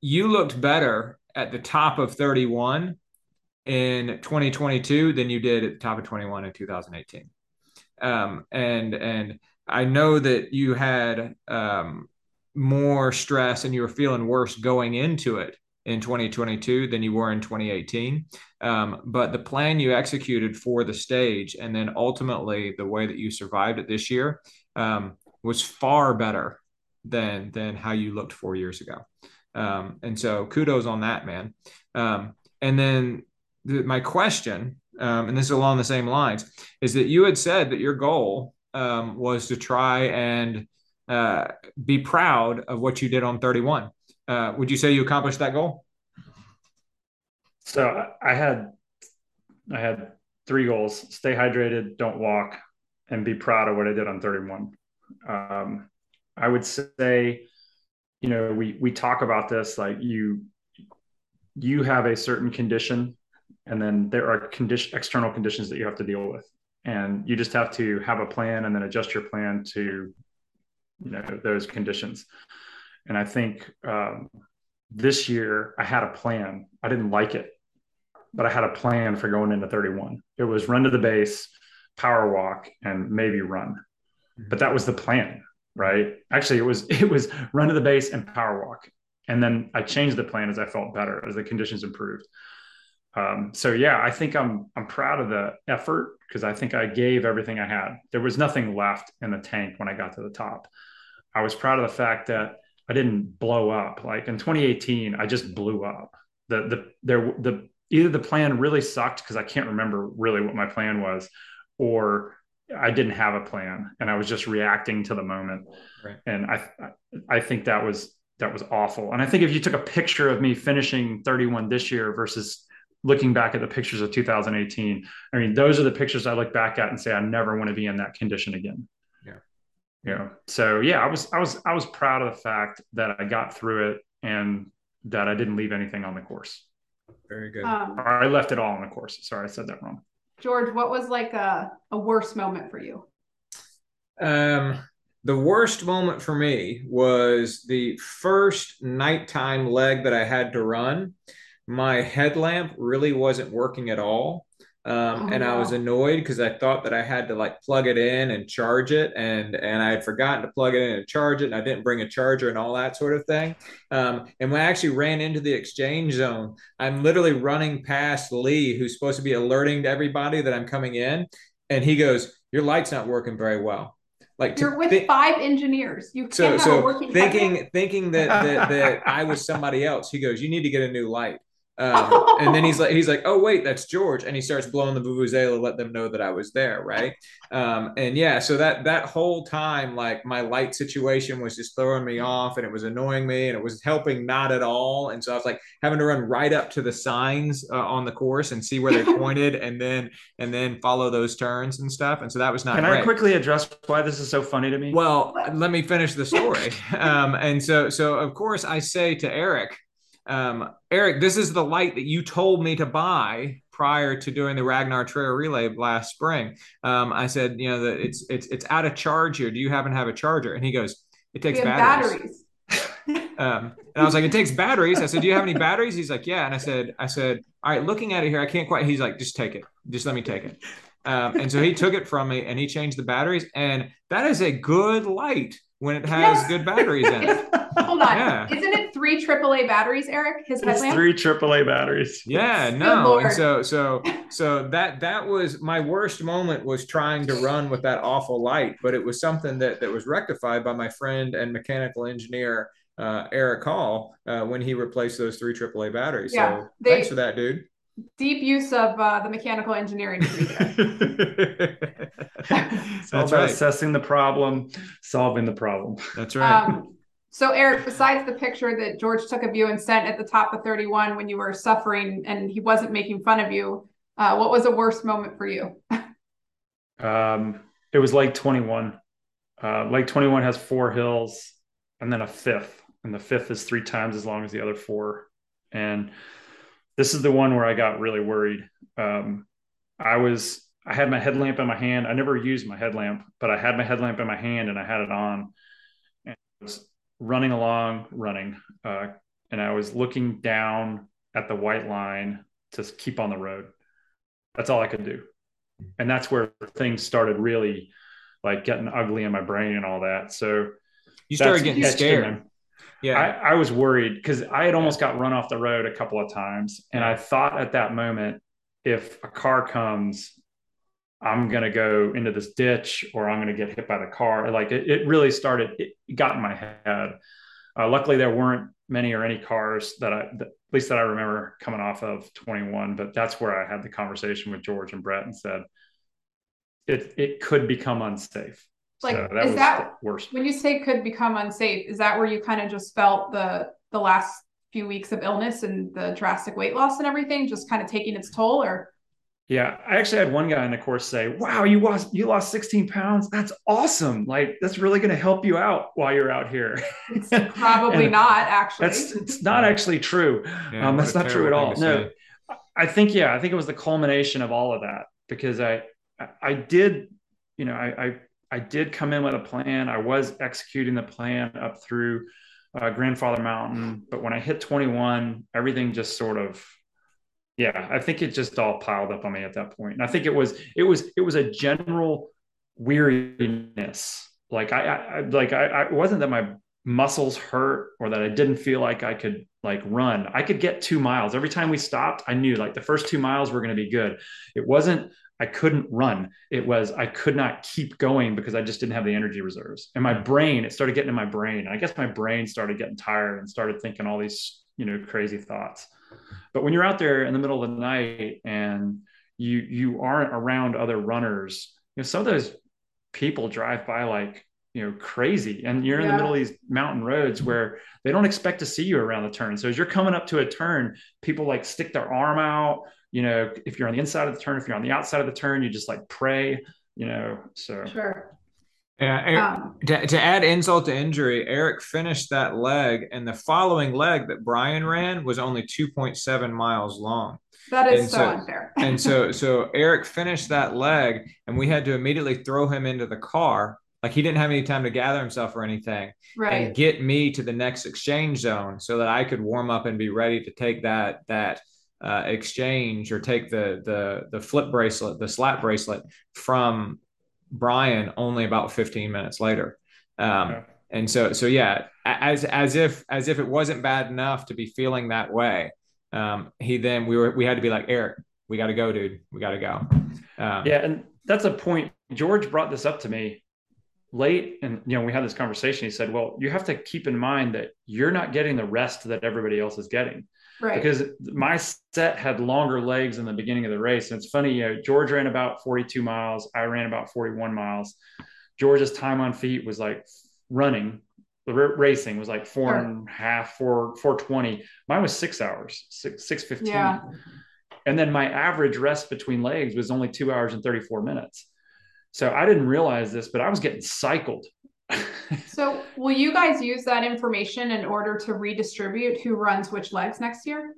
you looked better at the top of 31 in 2022 than you did at the top of 21 in 2018. And I know that you had more stress and you were feeling worse going into it in 2022 than you were in 2018. But the plan you executed for the stage and then ultimately the way that you survived it this year was far better than how you looked 4 years ago. And so kudos on that, man. And then my question, and this is along the same lines, is that you had said that your goal was to try and be proud of what you did on 31. Would you say you accomplished that goal? So I had three goals: stay hydrated, don't walk, and be proud of what I did on 31. I would say, we talk about this, like you have a certain condition and then there are external conditions that you have to deal with. And you just have to have a plan and then adjust your plan to, those conditions. And I think this year I had a plan. I didn't like it, but I had a plan for going into 31. It was run to the base, power walk, and maybe run. But that was the plan, right? Actually, it was run to the base and power walk. And then I changed the plan as I felt better, as the conditions improved. So yeah, I think I'm proud of the effort because I think I gave everything I had. There was nothing left in the tank when I got to the top. I was proud of the fact that I didn't blow up. Like in 2018, I just blew up. Either the plan really sucked because I can't remember really what my plan was, or I didn't have a plan and I was just reacting to the moment. Right. And I think that was awful. And I think if you took a picture of me finishing 31 this year versus looking back at the pictures of 2018, I mean, those are the pictures I look back at and say, I never want to be in that condition again. Yeah. So yeah, I was proud of the fact that I got through it and that I didn't leave anything on the course. Very good. I left it all on the course. Sorry, I said that wrong. George, what was like a worst moment for you? The worst moment for me was the first nighttime leg that I had to run. My headlamp really wasn't working at all. I was annoyed because I thought that I had to plug it in and charge it. And I had forgotten to plug it in and charge it. And I didn't bring a charger and all that sort of thing. And when I actually ran into the exchange zone, I'm literally running past Lee, who's supposed to be alerting to everybody that I'm coming in. And he goes, "Your light's not working very well." You're with five engineers. You can't have a working thinking that I was somebody else. He goes, "You need to get a new light." And then he's like, "Oh wait, that's George." And he starts blowing the vuvuzela to let them know that I was there. Right. And yeah, so that whole time, my light situation was just throwing me off and it was annoying me and it was helping not at all. And so I was having to run right up to the signs on the course and see where they pointed and then follow those turns and stuff. And so that was not great. Can I quickly address why this is so funny to me? Well, let me finish the story. And so of course I say to Eric, "Eric, this is the light that you told me to buy prior to doing the Ragnar Trail Relay last spring." I said, that it's out of charge here. Do you happen to have a charger?" And he goes, "It takes batteries. And I was like, "It takes batteries." I said, "Do you have any batteries?" He's like, "Yeah." And I said, "All right, looking at it here, I can't quite." He's like, "Just take it. Just let me take it." And so he took it from me and he changed the batteries. And that is a good light when it has good batteries in it. Hold on. Yeah. Isn't it 3 AAA batteries, Eric? His headlamp? 3 AAA batteries. Yeah, no. And so that was my worst moment, was trying to run with that awful light, but it was something that was rectified by my friend and mechanical engineer, Eric Hall, when he replaced those 3 AAA batteries. Yeah, so thanks for that, dude. Deep use of the mechanical engineering degree there. That's right. Assessing the problem, solving the problem. That's right. So Eric, besides the picture that George took of you and sent at the top of 31 when you were suffering and he wasn't making fun of you, what was the worst moment for you? It was Lake 21. Lake 21 has 4 hills and then a fifth. And the fifth is 3 times as long as the other 4. And this is the one where I got really worried. I had my headlamp in my hand. I never used my headlamp, but I had my headlamp in my hand and I had it on. And I was running along. And I was looking down at the white line to keep on the road. That's all I could do. And that's where things started really like getting ugly in my brain and all that. So you started getting scared. Yeah, I was worried because I had almost got run off the road a couple of times. And I thought at that moment, if a car comes, I'm going to go into this ditch or I'm going to get hit by the car. Like it really started, it got in my head. Luckily, there weren't many or any cars at least that I remember coming off of 21. But that's where I had the conversation with George and Brett and said, it could become unsafe. Like, so that is that worse. When you say could become unsafe, is that where you kind of just felt the last few weeks of illness and the drastic weight loss and everything just kind of taking its toll? Or yeah, I actually had one guy in the course say, "Wow, you lost 16 pounds. That's awesome. Like that's really going to help you out while you're out here." It's probably not actually. It's not actually true. Yeah, that's not true at all. No, I think it was the culmination of all of that because I did come in with a plan. I was executing the plan up through Grandfather Mountain. But when I hit 21, everything just sort of, I think it just all piled up on me at that point. And I think it was a general weariness. Like I it wasn't that my muscles hurt or that I didn't feel like I could like run. I could get 2 miles. Every time we stopped, I knew like the first 2 miles were going to be good. It wasn't, I couldn't run. It was, I could not keep going because I just didn't have the energy reserves. And my brain, it started getting in my brain. I guess my brain started getting tired and started thinking all these, crazy thoughts. But when you're out there in the middle of the night and you aren't around other runners, some of those people drive by like, crazy. And you're in the middle of these mountain roads where they don't expect to see you around the turn. So as you're coming up to a turn, people like stick their arm out. If you're on the inside of the turn, if you're on the outside of the turn, you just like pray, so. Sure. Yeah. To add insult to injury, Eric finished that leg and the following leg that Brian ran was only 2.7 miles long. That is so unfair. And so Eric finished that leg and we had to immediately throw him into the car. Like he didn't have any time to gather himself or anything, right? And get me to the next exchange zone so that I could warm up and be ready to take that exchange or take the flip bracelet, the slap bracelet from Brian only about 15 minutes later. And so yeah, as if it wasn't bad enough to be feeling that way. We had to be like, Eric, we got to go, dude. We got to go. And that's a point. George brought this up to me late. And, we had this conversation. He said, well, you have to keep in mind that you're not getting the rest that everybody else is getting. Right. Because my set had longer legs in the beginning of the race. And it's funny, George ran about 42 miles. I ran about 41 miles. George's time on feet was like racing was like 4:20. Mine was 6 hours, 6:15. Yeah. And then my average rest between legs was only 2 hours and 34 minutes. So I didn't realize this, but I was getting cycled. So will you guys use that information in order to redistribute who runs which legs next year?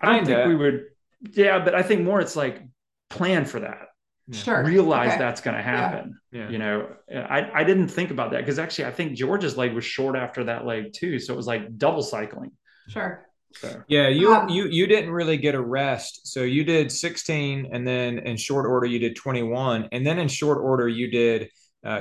I don't think we would. Yeah. But I think more it's like plan for that. Sure. Realize that's going to happen. Yeah. I didn't think about that because actually I think George's leg was short after that leg too. So it was like double cycling. Sure. So. Yeah, you didn't really get a rest. So you did 16, and then in short order you did 21, and then in short order you did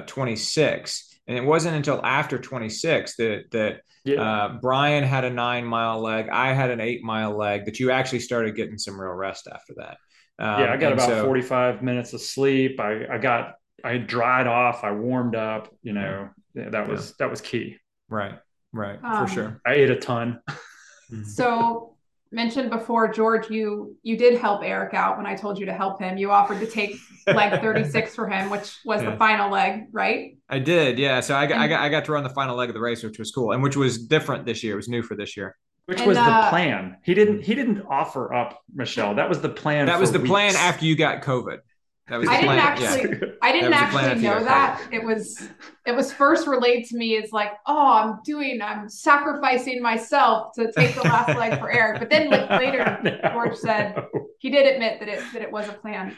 26. And it wasn't until after 26 that Brian had a 9-mile leg, I had an 8-mile leg, that you actually started getting some real rest after that. I got about 45 minutes of sleep. I dried off. I warmed up. You know, that was key. Right. For sure. I ate a ton. So mentioned before, George, you did help Eric out when I told you to help him. You offered to take leg 36 for him, which was the final leg, right? I did. Yeah. So I got to run the final leg of the race, which was cool. And which was different this year. It was new for this year. Which was the plan. He didn't offer up Michelle. That was the plan. That was the plan after you got COVID. I didn't actually know that. It was first relayed to me as like, oh, I'm sacrificing myself to take the last leg for Eric. But then later, George said he did admit that it was a plan.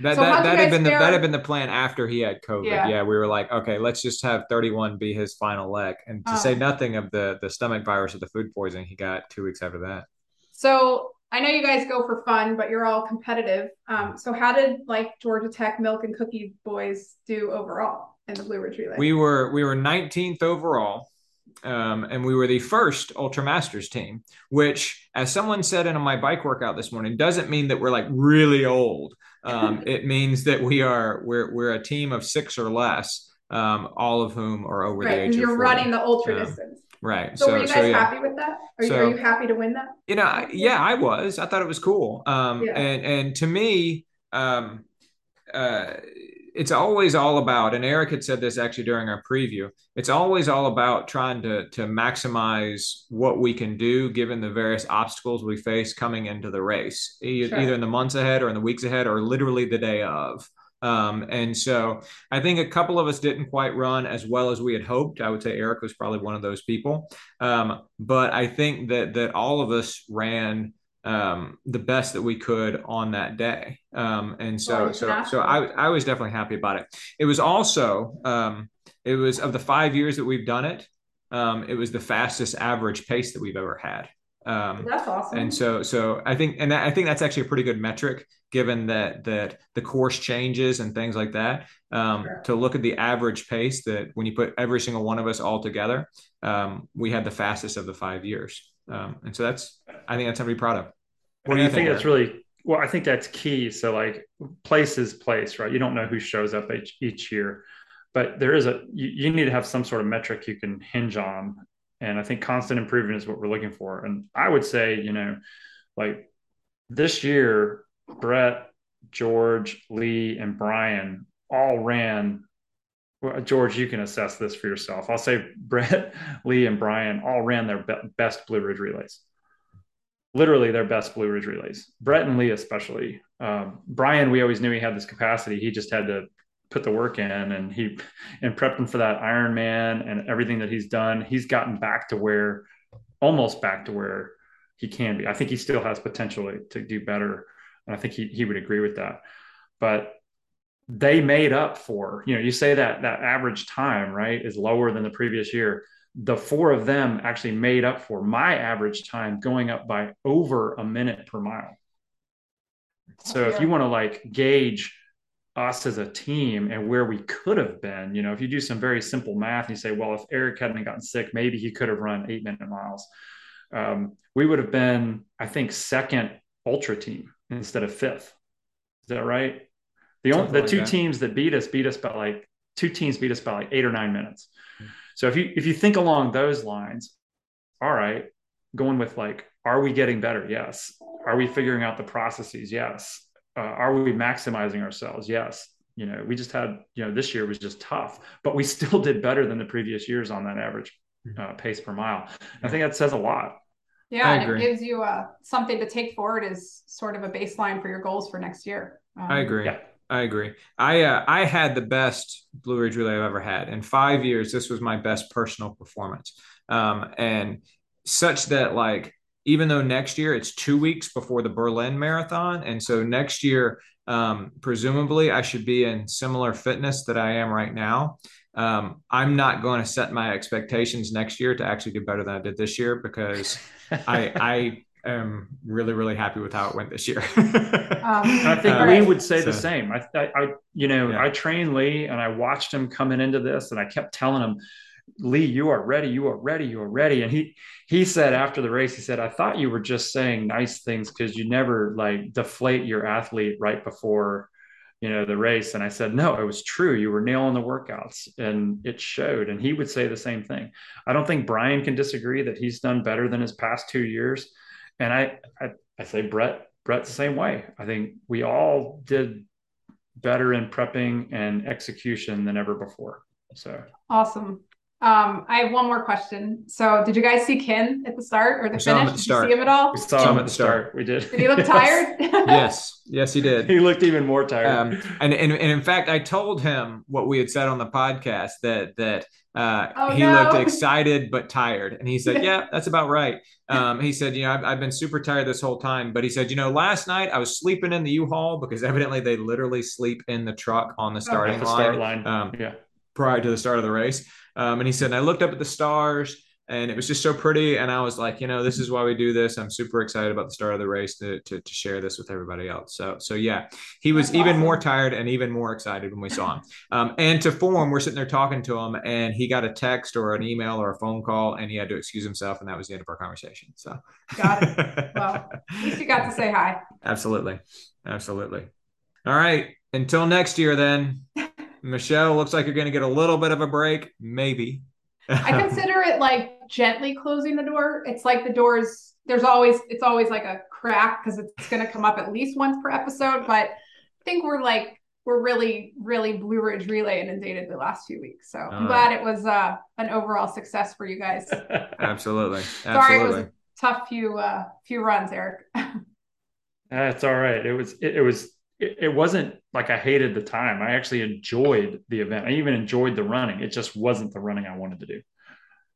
That had been the plan after he had COVID. Yeah, we were like, okay, let's just have 31 be his final leg, and to say nothing of the stomach virus or the food poisoning he got 2 weeks after that. So. I know you guys go for fun, but you're all competitive. So how did Georgia Tech Milk and Cookie boys do overall in the Blue Ridge Relay? We were 19th overall. And we were the first Ultra Masters team, which, as someone said in my bike workout this morning, doesn't mean that we're really old. It means that we're a team of six or less, all of whom are over the age of 40. You're running the ultra distance. Right. So were you guys happy with that? Are you happy to win that? I was. I thought it was cool. And to me, it's always all about, and Eric had said this actually during our preview, it's always all about trying to maximize what we can do given the various obstacles we face coming into the race, either in the months ahead or in the weeks ahead or literally the day of. And so I think a couple of us didn't quite run as well as we had hoped. I would say Eric was probably one of those people. But I think that all of us ran the best that we could on that day. I was definitely happy about it. It was also, it was of the 5 years that we've done it, it was the fastest average pace that we've ever had. That's awesome. And so I think that's actually a pretty good metric, given that the course changes and things like that, to look at the average pace that when you put every single one of us all together, we had the fastest of the 5 years. And so I think that's something to be proud of. What do you think? That's really, well, I think that's key. So place is place, right? You don't know who shows up each year, but there is you need to have some sort of metric you can hinge on. And I think constant improvement is what we're looking for. And I would say, this year, Brett, George, Lee, and Brian all ran. Well, George, you can assess this for yourself. I'll say Brett, Lee, and Brian all ran their best Blue Ridge Relays. Literally their best Blue Ridge Relays. Brett and Lee especially. Brian, we always knew he had this capacity. He just had to put the work in, and prepping for that Ironman and everything that he's done, he's gotten almost back to where he can be. I think he still has potential to do better. And I think he would agree with that, but they made up for, you say that average time, right, is lower than the previous year. The four of them actually made up for my average time going up by over a minute per mile. So if you want to gauge us as a team and where we could have been, if you do some very simple math and you say, well, if Eric hadn't gotten sick, maybe he could have run 8-minute miles. We would have been, I think, second ultra team instead of fifth. Is that right? The two teams that beat us by two teams beat us by 8 or 9 minutes. Mm-hmm. So if you think along those lines, all right, going with are we getting better? Yes. Are we figuring out the processes? Yes. Are we maximizing ourselves? Yes. We just had, this year was just tough, but we still did better than the previous years on that average pace per mile. I think that says a lot. Yeah. And it gives you something to take forward as sort of a baseline for your goals for next year. I agree. Yeah. I agree. I had the best Blue Ridge Relay I've ever had. In 5 years, this was my best personal performance. And such that even though next year it's 2 weeks before the Berlin Marathon. And so next year, presumably I should be in similar fitness that I am right now. I'm not going to set my expectations next year to actually do better than I did this year, because I am really, really happy with how it went this year. I think Lee would say the same. I trained Lee and I watched him coming into this, and I kept telling him, Lee, you are ready. You are ready. You are ready. And he said after the race, he said, I thought you were just saying nice things because you never like deflate your athlete right before, you know, the race. And I said, no, it was true. You were nailing the workouts and it showed. And he would say the same thing. I don't think Brian can disagree that he's done better than his past 2 years. And I say Brett's the same way. I think we all did better in prepping and execution than ever before. So awesome. I have one more question. So did you guys see Ken at the start or the finish? Did you see him at all? We saw him at the start. We did. Did he look tired? Yes. Yes, he did. He looked even more tired. And in fact, I told him what we had said on the podcast, that he looked excited, but tired. And he said, yeah, that's about right. He said, I've been super tired this whole time, but he said, last night I was sleeping in the U-Haul, because evidently they literally sleep in the truck on the starting line. Prior to the start of the race. And he said, and I looked up at the stars and it was just so pretty. And I was like, this is why we do this. I'm super excited about the start of the race to share this with everybody else. So yeah, he was even more tired and even more excited when we saw him. And to form, we're sitting there talking to him and he got a text or an email or a phone call and he had to excuse himself. And that was the end of our conversation. So got it. Well, at least you got to say hi. Absolutely. Absolutely. All right. Until next year then. Michelle, looks like you're going to get a little bit of a break. Maybe. I consider it like gently closing the door. It's like the doors, it's always like a crack because it's going to come up at least once per episode. But I think we're really, really Blue Ridge Relay inundated the last few weeks. So I'm glad it was an overall success for you guys. Absolutely. Sorry, it was a tough few runs, Eric. That's all right. It wasn't like I hated the time. I actually enjoyed the event. I even enjoyed the running. It just wasn't the running I wanted to do.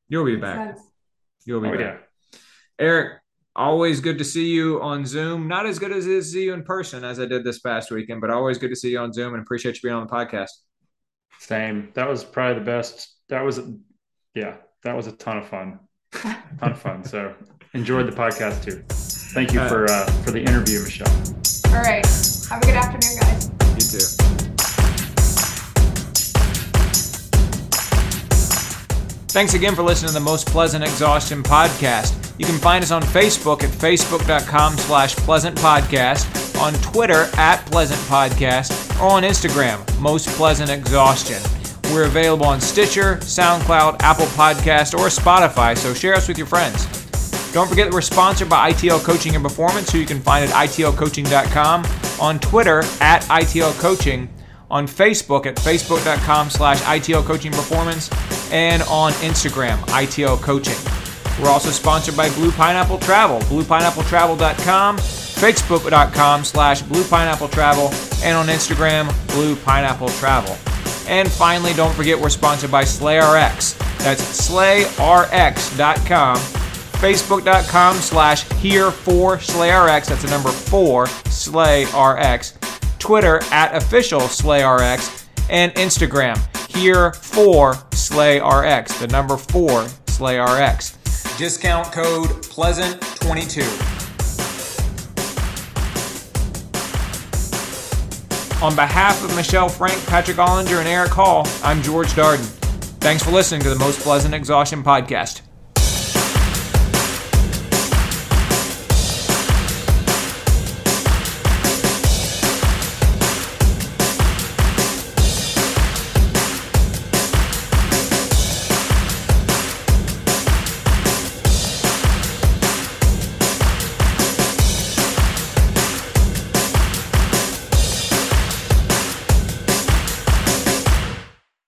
You'll be back. You'll be back. Yeah. Eric, always good to see you on Zoom. Not as good as to see you in person as I did this past weekend, but always good to see you on Zoom and appreciate you being on the podcast. Same. That was probably the best. That was a ton of fun. So enjoyed the podcast too. Thank you for the interview, Michelle. All right. Have a good afternoon, guys. You too. Thanks again for listening to the Most Pleasant Exhaustion podcast. You can find us on Facebook at facebook.com/pleasantpodcast, on Twitter @pleasantpodcast, or on Instagram, Most Pleasant Exhaustion. We're available on Stitcher, SoundCloud, Apple Podcast, or Spotify, so share us with your friends. Don't forget that we're sponsored by ITL Coaching and Performance, who you can find at itlcoaching.com, on Twitter @itlcoaching, on Facebook at facebook.com/itlcoachingperformance, and on Instagram, ITL Coaching. We're also sponsored by Blue Pineapple Travel, bluepineappletravel.com, facebook.com/bluepineappletravel, and on Instagram, Blue Pineapple Travel. And finally, don't forget we're sponsored by SlayRx. That's slayrx.com. Facebook.com/here4SlayRx. That's the number 4 SlayRx. Twitter @officialSlayRx. And Instagram, here4SlayRx. The number 4 SlayRx. Discount code PLEASANT22. On behalf of Michelle Frank, Patrick Ollinger, and Eric Hall, I'm George Darden. Thanks for listening to the Most Pleasant Exhaustion podcast.